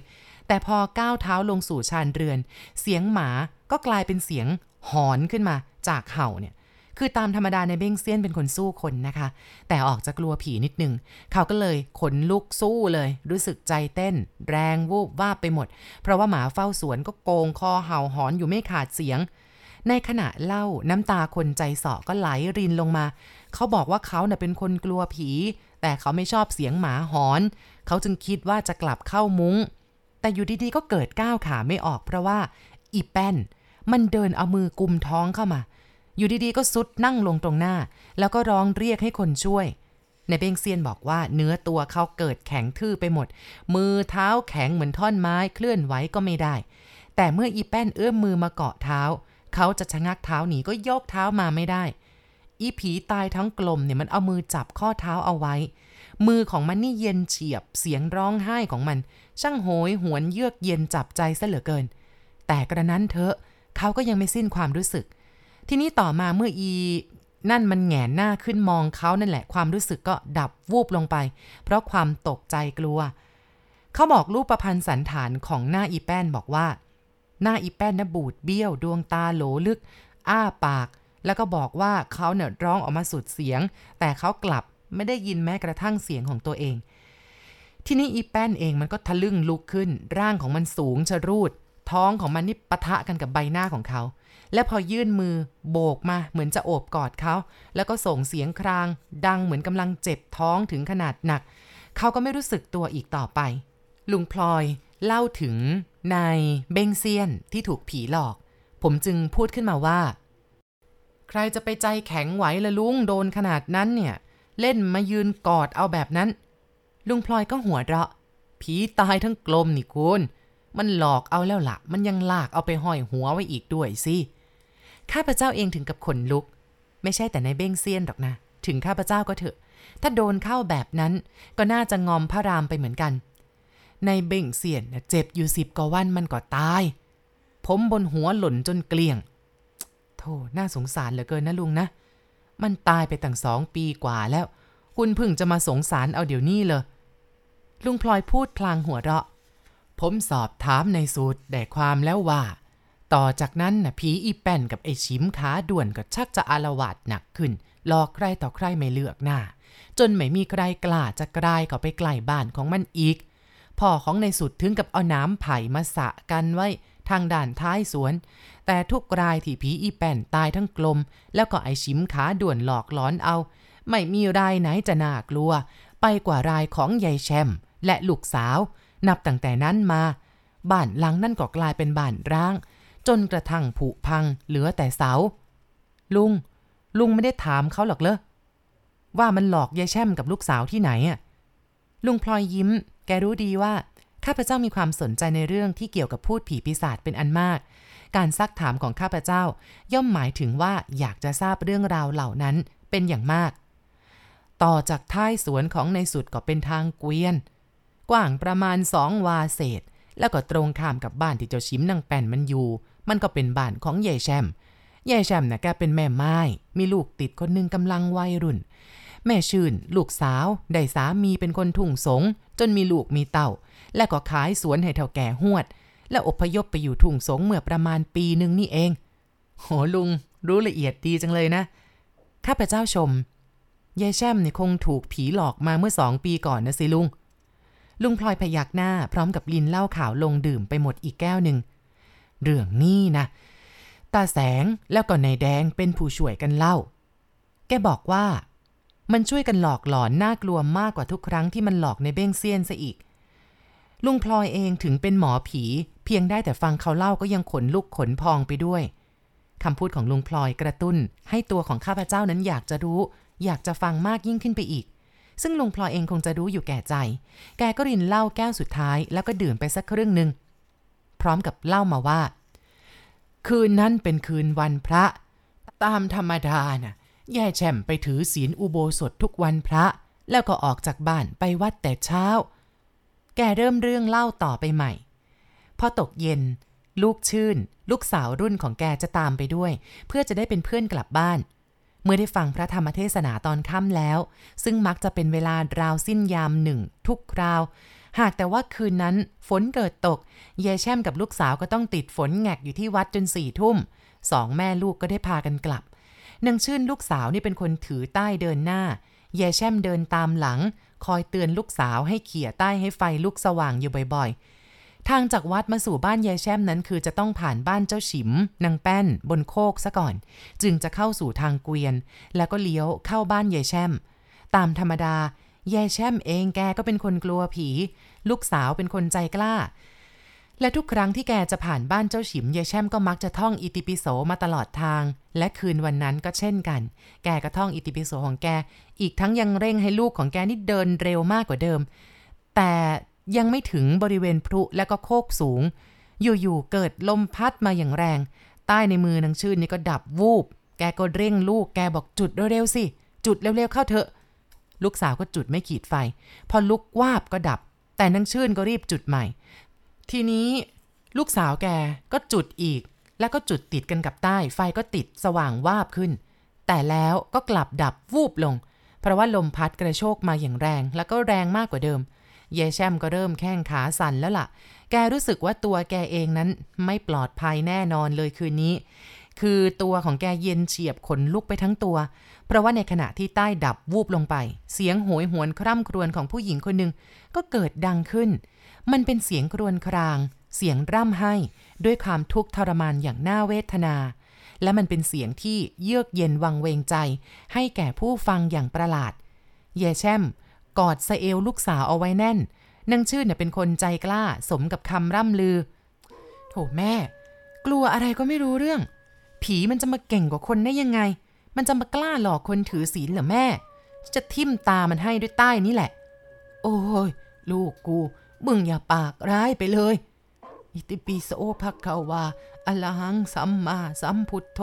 แต่พอก้าวเท้าลงสู่ชานเรือนเสียงหมาก็กลายเป็นเสียงหอนขึ้นมาจากเห่าเนี่ยคือตามธรรมดาในเบ้งเซียนเป็นคนสู้คนนะคะแต่ออกจะกลัวผีนิดนึงเขาก็เลยขนลุกสู้เลยรู้สึกใจเต้นแรงวูบวาบไปหมดเพราะว่าหมาเฝ้าสวนก็โกงคอเห่าหอนอยู่ไม่ขาดเสียงในขณะเล่าน้ำตาคนใจเสาะก็ไหลรินลงมาเขาบอกว่าเขาน่ะเป็นคนกลัวผีแต่เขาไม่ชอบเสียงหมาหอนเขาจึงคิดว่าจะกลับเข้ามุ้งแต่อยู่ดีๆก็เกิดก้าวขาไม่ออกเพราะว่าอีแป้นมันเดินเอามือกุมท้องเข้ามาอยู่ดีๆก็ซุดนั่งลงตรงหน้าแล้วก็ร้องเรียกให้คนช่วยนายเบ้งเซียนบอกว่าเนื้อตัวเขาเกิดแข็งทื่อไปหมดมือเท้าแข็งเหมือนท่อนไม้เคลื่อนไหวก็ไม่ได้แต่เมื่ออีแป้นเอื้อมมือมาเกาะเท้าเขาจะชะงักเท้าหนีก็ยกเท้ามาไม่ได้อีผีตายทั้งกลมเนี่ยมันเอามือจับข้อเท้าเอาไว้มือของมันนี่เย็นเฉียบเสียงร้องไห้ของมันช่างโหยหวนเยือกเย็นจับใจซะเหลือเกินแต่กระนั้นเถอะเขาก็ยังไม่สิ้นความรู้สึกทีนี้ต่อมาเมื่ออีนั่นมันแหงนหน้าขึ้นมองเขานั่นแหละความรู้สึกก็ดับวูบลงไปเพราะความตกใจกลัวเขาบอกรูปพรรณสันฐานของหน้าอีแป้นบอกว่าหน้าอีแป้นน่ะบูดเบี้ยวดวงตาโหลลึกอ้าปากแล้วก็บอกว่าเขาเนี่ยร้องออกมาสุดเสียงแต่เขากลับไม่ได้ยินแม้กระทั่งเสียงของตัวเองทีนี้อีแป้นเองมันก็ทะลึ่งลุกขึ้นร่างของมันสูงชะรูดท้องของมันนี่ปะทะกันกับใบหน้าของเขาและพอยื่นมือโบกมาเหมือนจะโอบกอดเขาแล้วก็ส่งเสียงครางดังเหมือนกำลังเจ็บท้องถึงขนาดหนักเขาก็ไม่รู้สึกตัวอีกต่อไปลุงพลอยเล่าถึงนายเบ้งเซียนที่ถูกผีหลอกผมจึงพูดขึ้นมาว่าใครจะไปใจแข็งไหวละลุงโดนขนาดนั้นเนี่ยเล่นมายืนกอดเอาแบบนั้นลุงพลอยก็หัวเราะผีตายทั้งกลมนี่คุณมันหลอกเอาแล้วล่ะมันยังลากเอาไปห้อยหัวไว้อีกด้วยสิข้าพเจ้าเองถึงกับขนลุกไม่ใช่แต่นายเบ้งเซียนหรอกนะถึงข้าพเจ้าก็เถอะถ้าโดนเข้าแบบนั้นก็น่าจะงอมพระรามไปเหมือนกันนายเบ้งเซียนเจ็บอยู่10กว่าวันมันก็ตายผมบนหัวหล่นจนเกลี้ยงโธ่น่าสงสารเหลือเกินนะลุงนะมันตายไปตั้ง2ปีกว่าแล้วคุณเพิ่งจะมาสงสารเอาเดี๋ยวนี้เลยลุงพลอยพูดพลางหัวเราะผมสอบถามในสูตรได้ความแล้วว่าต่อจากนั้นน่ะผีอีแป้นกับไอ้ฉิมขาด่วนก็ชักจะอาละวาดหนักขึ้นหลอกใครต่อใครไม่เลือกหน้าจนไม่มีใครกล้าจะกลายเข้าไปใกล้บ้านของมันอีกพ่อของในสุดถึงกับเอาน้ำไผ่มาสะกันไว้ทางด่านท้ายสวนแต่ทุกรายที่ผีอีแป้นตายทั้งกลมแล้วก็ไอ้ฉิมขาด่วนหลอกหลอนเอาไม่มีรายไหนจะน่ากลัวไปกว่ารายของยายแชมและลูกสาวนับตั้งแต่นั้นมาบ้านหลังนั่นก็กลายเป็นบ้านร้างจนกระทั่งผุพังเหลือแต่เสาลุงไม่ได้ถามเขาหรอกเหรอว่ามันหลอกยายแช่มกับลูกสาวที่ไหนอ่ะลุงพลอยยิ้มแกรู้ดีว่าข้าพเจ้ามีความสนใจในเรื่องที่เกี่ยวกับพูดผีปีศาจเป็นอันมากการซักถามของข้าพเจ้าย่อมหมายถึงว่าอยากจะทราบเรื่องราวเหล่านั้นเป็นอย่างมากต่อจากท้ายสวนของในสุดก็เป็นทางเกวียนกว้างประมาณ2 วาเศษแล้วก็ตรงข้ามกับบ้านที่เจ้าชิมนางแป้นมันอยู่มันก็เป็นบ้านของยายแชมน่ะแกเป็นแม่ไม้มีลูกติดคนนึงกำลังวัยรุ่นแม่ชื่นลูกสาวได้สามีเป็นคนทุ่งสงจนมีลูกมีเต้าและก็ขายสวนให้เฒ่าแก่ฮวดและอพยพไปอยู่ทุ่งสงเมื่อประมาณปีนึงนี่เองโหลุง รู้ละเอียดดีจังเลยนะข้าพเจ้าชมยายแช่มเนี่ยคงถูกผีหลอกมาเมื่อ2 ปีก่อนนะสิลุงพลอยพยักหน้าพร้อมกับลินเหล้าขาวลงดื่มไปหมดอีกแก้วนึงเรื่องนี้นะตาแสงแล้วก็นายแดงเป็นผู้ช่วยกันเล่าแกบอกว่ามันช่วยกันหลอกหลอนน่ากลัวมากกว่าทุกครั้งที่มันหลอกในเบ้งเซียนซะอีกลุงพลอยเองถึงเป็นหมอผีเพียงได้แต่ฟังเขาเล่าก็ยังขนลุกขนพองไปด้วยคำพูดของลุงพลอยกระตุ้นให้ตัวของข้าพเจ้านั้นอยากจะรู้อยากจะฟังมากยิ่งขึ้นไปอีกซึ่งลุงพลอยเองคงจะรู้อยู่แก่ใจแกก็รินเหล้าแก้วสุดท้ายแล้วก็ดื่มไปสักครึ่งนึงพร้อมกับเล่ามาว่าคืนนั้นเป็นคืนวันพระตามธรรมดาน่ะยายแช่มไปถือศีลอุโบสถทุกวันพระแล้วก็ออกจากบ้านไปวัดแต่เช้าแกเริ่มเรื่องเล่าต่อไปใหม่พอตกเย็นลูกชื่นลูกสาวรุ่นของแกจะตามไปด้วยเพื่อจะได้เป็นเพื่อนกลับบ้านเมื่อได้ฟังพระธรรมเทศนาตอนค่ำแล้วซึ่งมักจะเป็นเวลาราวสิ้นยามหนึ่งทุกคราวหากแต่ว่าคืนนั้นฝนเกิดตกยายแช่มกับลูกสาวก็ต้องติดฝนแงกอยู่ที่วัดจน 22:00 น.สองแม่ลูกก็ได้พากันกลับนางชื่นลูกสาวนี่เป็นคนถือใต้เดินหน้ายายแช่มเดินตามหลังคอยเตือนลูกสาวให้เขี่ยใต้ให้ไฟลุกสว่างอยู่บ่อยๆทางจากวัดมาสู่บ้านยายแช่มนั้นคือจะต้องผ่านบ้านเจ้าฉิมนางแป้นบนโคกซะก่อนจึงจะเข้าสู่ทางเกวียนแล้วก็เลี้ยวเข้าบ้านยายแช่มตามธรรมดายายแช่มเองแกก็เป็นคนกลัวผีลูกสาวเป็นคนใจกล้าและทุกครั้งที่แกจะผ่านบ้านเจ้าฉิมยายแช่มก็มักจะท่องอิติปิโสมาตลอดทางและคืนวันนั้นก็เช่นกันแกก็ท่องอิติปิโสของแกอีกทั้งยังเร่งให้ลูกของแกนี่เดินเร็วมากกว่าเดิมแต่ยังไม่ถึงบริเวณพลุและก็โคกสูงอยู่ๆเกิดลมพัดมาอย่างแรงใต้ในมือนางชื่นนี่ก็ดับวูบแกก็เร่งลูกแกบอกจุดเร็วๆสิจุดเร็วๆเข้าเถอะลูกสาวก็จุดไม่ขีดไฟพอลุกวาบก็ดับแต่นางชื่นก็รีบจุดใหม่ทีนี้ลูกสาวแกก็จุดอีกแล้วก็จุดติดกันกับใต้ไฟก็ติดสว่างวาบขึ้นแต่แล้วก็กลับดับวูบลงเพราะว่าลมพัดกระโชกมาอย่างแรงแล้วก็แรงมากกว่าเดิมยายแช่มก็เริ่มแข้งขาสั่นแล้วล่ะแกรู้สึกว่าตัวแกเองนั้นไม่ปลอดภัยแน่นอนเลยคืนนี้คือตัวของแกเย็นเฉียบขนลุกไปทั้งตัวเพราะว่าในขณะที่ใต้ดับวูบลงไปเสียงโหยหวนคร่ำครวญของผู้หญิงคนหนึ่งก็เกิดดังขึ้นมันเป็นเสียงครวญครางเสียงร่ำไห้ด้วยความทุกข์ทรมานอย่างน่าเวทนาและมันเป็นเสียงที่เยือกเย็นวังเวงใจให้แก่ผู้ฟังอย่างประหลาดยายแช่มกอดสะเอวลูกสาวเอาไว้แน่นนางชื่นเป็นคนใจกล้าสมกับคำร่ำลือโถแม่กลัวอะไรก็ไม่รู้เรื่องผีมันจะมาเก่งกว่าคนได้ยังไงมันจะมากล้าหลอกคนถือศีลเหรอแม่จะทิ่มตามันให้ด้วยใต้นี่แหละโอ้ยลูกกูมึงอย่าปากร้ายไปเลยอิติปิโสภควาอะระหังสัมมาสัมพุทโธ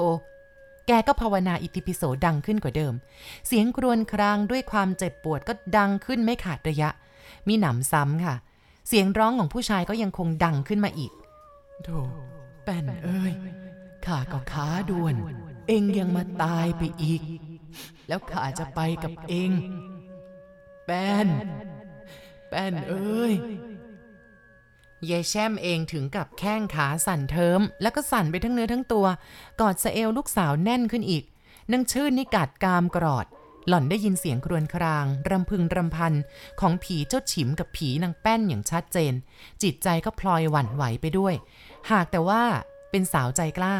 แกก็ภาวนาอิติปิโสดังขึ้นกว่าเดิมเสียงครวญครางด้วยความเจ็บปวดก็ดังขึ้นไม่ขาดระยะมีหนำซ้ำค่ะเสียงร้องของผู้ชายก็ยังคงดังขึ้นมาอีกโธ่แป้นเอ้ยข้าก็ขาด่วนเองยังมาตายไปอีกแล้วข้าจะไปกับเองแป้นเอ้ยยายแช่มเองถึงกับแข้งขาสั่นเทิมแล้วก็สั่นไปทั้งเนื้อทั้งตัวกอดสะเอวลูกสาวแน่นขึ้นอีกนางชื่นนี่กัดกามกรอดหล่อนได้ยินเสียงครวญครางรำพึงรำพันของผีเจ้าฉิมกับผีนางแป้นอย่างชัดเจนจิตใจก็พลอยหวั่นไหวไปด้วยหากแต่ว่าเป็นสาวใจกล้า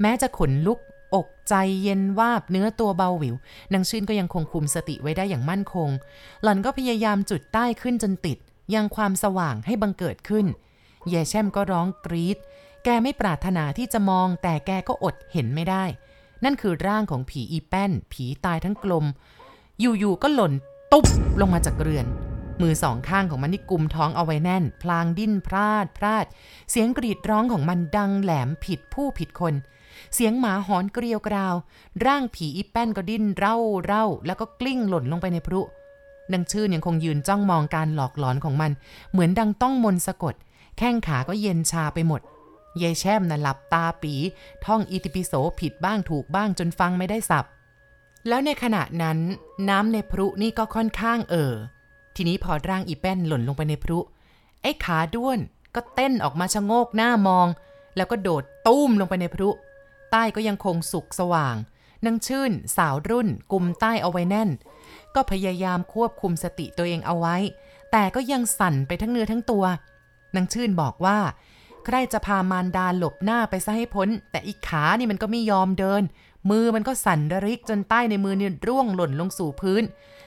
แม้จะขนลุกอกใจเย็นวาบเนื้อตัวเบาหวิวนางชื่นก็ยังคงคุมสติไว้ได้อย่างมั่นคงหล่อนก็พยายามจุดใต้ขึ้นจนติดยังความสว่างให้บังเกิดขึ้นยายแช่มก็ร้องกรี๊ดแกไม่ปรารถนาที่จะมองแต่แกก็อดเห็นไม่ได้นั่นคือร่างของผีอีแป้นผีตายทั้งกลมอยู่ๆก็หล่นตุ๊บลงมาจากเรือนมือสองข้างของมันนี่กุมท้องเอาไว้แน่นพลางดิ้นพลาดเสียงกรีดร้องของมันดังแหลมผิดผู้ผิดคนเสียงหมาหอนเกรียวกราวร่างผีอีแป้นก็ดิ้นเร่าแล้วก็กลิ้งหล่นลงไปในพลุนางชื่นยังคงยืนจ้องมองการหลอกหลอนของมันเหมือนดังต้องมนต์สะกดแข้งขาก็เย็นชาไปหมดยายแช่มน่ะหลับตาปีท่องอิติปิโสผิดบ้างถูกบ้างจนฟังไม่ได้สับแล้วในขณะนั้นน้ำในพลุนี่ก็ค่อนข้างทีนี้พอร่างอีแป้นหล่นลงไปในพลุไอ้ขาด้วนก็เต้นออกมาชะโงกหน้ามองแล้วก็โดดตุ้มลงไปในพลุ ใต้ก็ยังคงสุขสว่างนางชื่นสาวรุ่นกุมใต้เอาไว้แน่นก็พยายามควบคุมสติตัวเองเอาไว้แต่ก็ยังสั่นไปทั้งเนื้อทั้งตัวนางชื่นบอกว่าใครจะพามารดาหลบหน้าไปซะให้พ้นแต่อีกขานี่มันก็ไม่ยอมเดินมือมันก็สั่นระริกจนใต้ในมือเนี่ยร่วงหล่นลงสู่พื้น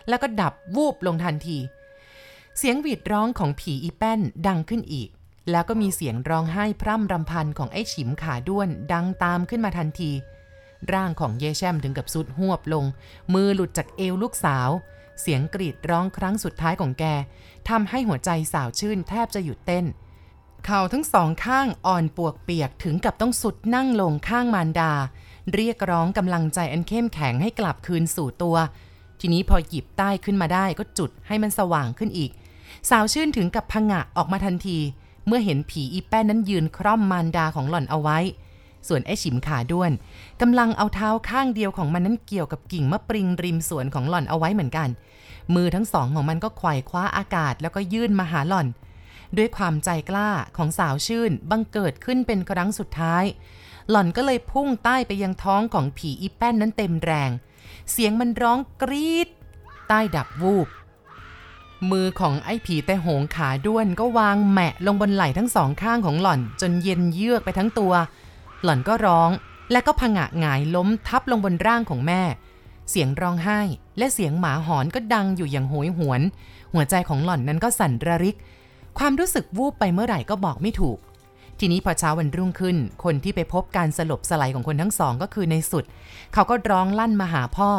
แล้วก็ดับวูบลงทันทีเสียงหวีดร้องของผีอีแป้นดังขึ้นอีกแล้วก็มีเสียงร้องไห้พร่ำรำพันของไอ้ฉิมขาด้วนดังตามขึ้นมาทันทีร่างของเยแช่มถึงกับสุดหวบลงมือหลุดจากเอวลูกสาวเสียงกรีดร้องครั้งสุดท้ายของแกทำให้หัวใจสาวชื่นแทบจะหยุดเต้นเข่าทั้งสองข้างอ่อนปวกเปียกถึงกับต้องสุดนั่งลงข้างมารดาเรียกร้องกำลังใจอันเข้มแข็งให้กลับคืนสู่ตัวทีนี้พอหยิบใต้ขึ้นมาได้ก็จุดให้มันสว่างขึ้นอีกสาวชื่นถึงกับผงะออกมาทันทีเมื่อเห็นผีอีแป้นนั้นยืนคร่อมมารดาของหล่อนเอาไว้ส่วนไอ้ฉิมขาด้วนกำลังเอาเท้าข้างเดียวของมันนั้นเกี่ยวกับกิ่งมะปริงริมสวนของหล่อนเอาไว้เหมือนกันมือทั้งสองของมันก็ไขว่คว้าอากาศแล้วก็ยื่นมาหาหล่อนด้วยความใจกล้าของสาวชื่นบังเกิดขึ้นเป็นครั้งสุดท้ายหล่อนก็เลยพุ่งใต้ไปยังท้องของผีอีแป้นนั้นเต็มแรงเสียงมันร้องกรี๊ดใต้ดับวูบมือของไอ้ผีแต่โหงขาด้วนก็วางแมะลงบนไหล่ทั้งสองข้างของหล่อนจนเย็นเยือกไปทั้งตัวหล่อนก็ร้องและก็ผงะหงายล้มทับลงบนร่างของแม่เสียงร้องไห้และเสียงหมาหอนก็ดังอยู่อย่างโหยหวนหัวใจของหล่อนนั้นก็สั่นระริกความรู้สึกวูบไปเมื่อไหร่ก็บอกไม่ถูกทีนี้พอเช้าวันรุ่งขึ้นคนที่ไปพบการสลบสลายของคนทั้งสองก็คือในสุดเขาก็ร้องลั่นมาหาพ่อ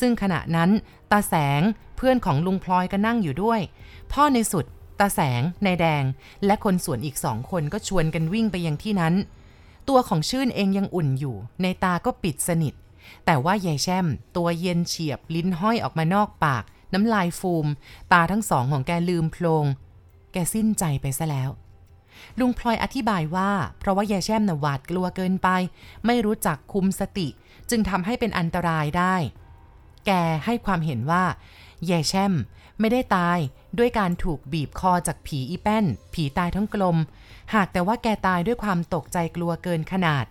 ซึ่งขณะนั้นตาแสงเพื่อนของลุงพลอยก็นั่งอยู่ด้วยพ่อในสุดตาแสงนายแดงและคนสวนอีกสองคนก็ชวนกันวิ่งไปยังที่นั้นตัวของชื่นเองยังอุ่นอยู่ในตาก็ปิดสนิทแต่ว่ายายแช่มตัวเย็นเฉียบลิ้นห้อยออกมานอกปากน้ำลายฟูมตาทั้งสองของแกลืมโพลงแกสิ้นใจไปซะแล้วลุงพลอยอธิบายว่าเพราะว่ายายแช่มน่ะหวาดกลัวเกินไปไม่รู้จักคุมสติจึงทำให้เป็นอันตรายได้แกให้ความเห็นว่ายายแช่มไม่ได้ตายด้วยการถูกบีบคอจากผีอีแป้นผีตายทั้งกลมหากแต่ว่าแกตายด้วยความตกใจกลัวเกินขนาด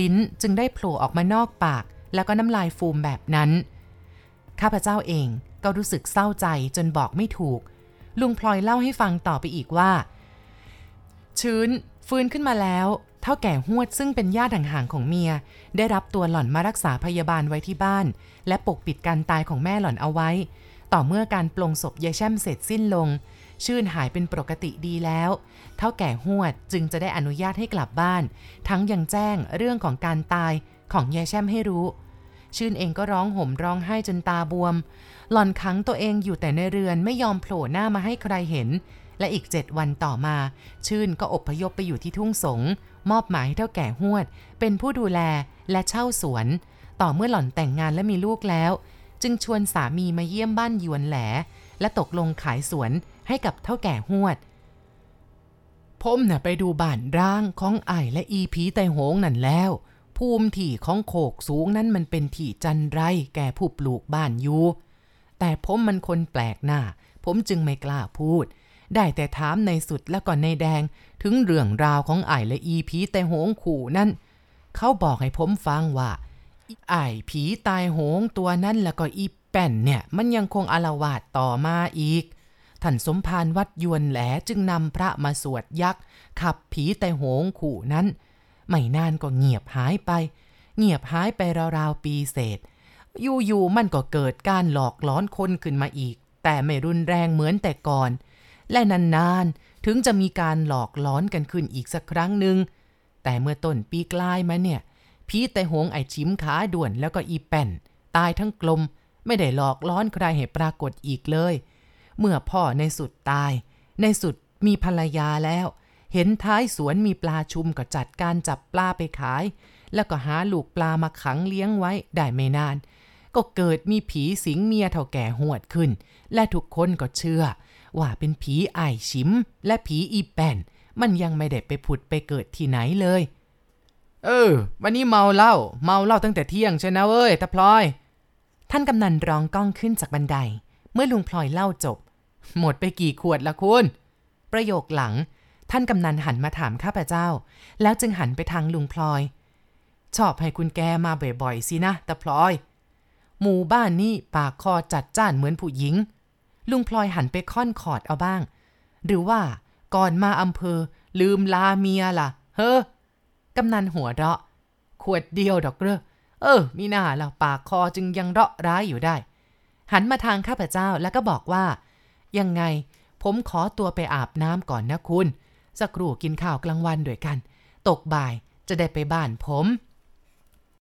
ลิ้นจึงได้โผล่ออกมานอกปากแล้วก็น้ำลายฟูมแบบนั้นข้าพเจ้าเองก็รู้สึกเศร้าใจจนบอกไม่ถูกลุงพลอยเล่าให้ฟังต่อไปอีกว่าชื้นฟื้นขึ้นมาแล้วเฒ่าแก่หวดซึ่งเป็นญาติห่างๆของเมียได้รับตัวหล่อนมารักษาพยาบาลไว้ที่บ้านและปกปิดการตายของแม่หล่อนเอาไว้ต่อเมื่อการปลงศพยายแช่มเสร็จสิ้นลงชื่นหายเป็นปกติดีแล้วเฒ่าแก่หวดจึงจะได้อนุญาตให้กลับบ้านทั้งยังแจ้งเรื่องของการตายของยายแช่มให้รู้ชื่นเองก็ร้องห่มร้องไห้จนตาบวมหล่อนขังตัวเองอยู่แต่ในเรือนไม่ยอมโผล่หน้ามาให้ใครเห็นและอีก7วันต่อมาชื่นก็อพยพไปอยู่ที่ทุ่งสงมอบหมายให้เฒ่าแก่หวดเป็นผู้ดูแลและเช่าสวนต่อเมื่อหล่อนแต่งงานและมีลูกแล้วจึงชวนสามีมาเยี่ยมบ้านยวนแหลและตกลงขายสวนให้กับเฒ่าแก่หวดผมน่ะไปดูบ้านร้างของอ้ายและอีผีไตโหงนั่นแล้วภูมิที่ของโคกสูงนั้นมันเป็นที่จันไรแก่ผู้ปลูกบ้านอยู่แต่ผมมันคนแปลกหน้าผมจึงไม่กล้าพูดได้แต่ถามในสุดและก่อนในแดงถึงเรื่องราวของอ้ายและอีผีตายโหงขู่นั่นเขาบอกให้ผมฟังว่าอ้ายผีตายโหงตัวนั้นแล้วก็อีแป้นเนี่ยมันยังคงอาละวาดต่อมาอีกท่านสมภารวัดยวนแหลจึงนำพระมาสวดยักษ์ขับผีตายโหงขู่นั้นไม่นานก็เงียบหายไปราวๆปีเศษอยู่ๆมันก็เกิดการหลอกหลอนคนขึ้นมาอีกแต่ไม่รุนแรงเหมือนแต่ก่อนและนานๆถึงจะมีการหลอกหลอนกันขึ้นอีกสักครั้งหนึ่งแต่เมื่อต้นปีกลายมาเนี่ยผีตายโหงไอ้ฉิมขาด่วนแล้วก็อีแป้นตายทั้งกลมไม่ได้หลอกหลอนใครให้ปรากฏอีกเลยเมื่อพ่อในสุดตายในสุดมีภรรยาแล้วเห็นท้ายสวนมีปลาชุมก็จัดการจับปลาไปขายแล้วก็หาลูกปลามาขังเลี้ยงไว้ได้ไม่นานก็เกิดมีผีสิงเมียเฒ่าแก่หวดขึ้นและทุกคนก็เชื่อว่าเป็นผีอ้ายฉิมและผีอีแป้นมันยังไม่ได้ไปผุดไปเกิดที่ไหนเลยวันนี้เมาเหล้าตั้งแต่เที่ยงใช่นะเว้ยตาพลอยท่านกำนันร้องก้องขึ้นจากบันไดเมื่อลุงพลอยเล่าจบหมดไปกี่ขวดละคุณประโยคหลังท่านกำนันหันมาถามข้าพเจ้าแล้วจึงหันไปทางลุงพลอย ชอบให้คุณแกมาบ่อยๆสินะตาพลอยหมู่บ้านนี่ปากคอจัดจ้านเหมือนผู้หญิงลุงพลอยหันไปค่อนขอดเอาบ้างหรือว่าก่อนมาอำเภอลืมลาเมียล่ะเฮ้อกำนันหัวเราะขวดเดียวดอกเร่อมีหน้าล่ะปากคอจึงยังเราะร้ายอยู่ได้หันมาทางข้าพเจ้าแล้วก็บอกว่ายังไงผมขอตัวไปอาบน้ำก่อนนะคุณสักครู่กินข้าวกลางวันด้วยกันตกบ่ายจะได้ไปบ้านผม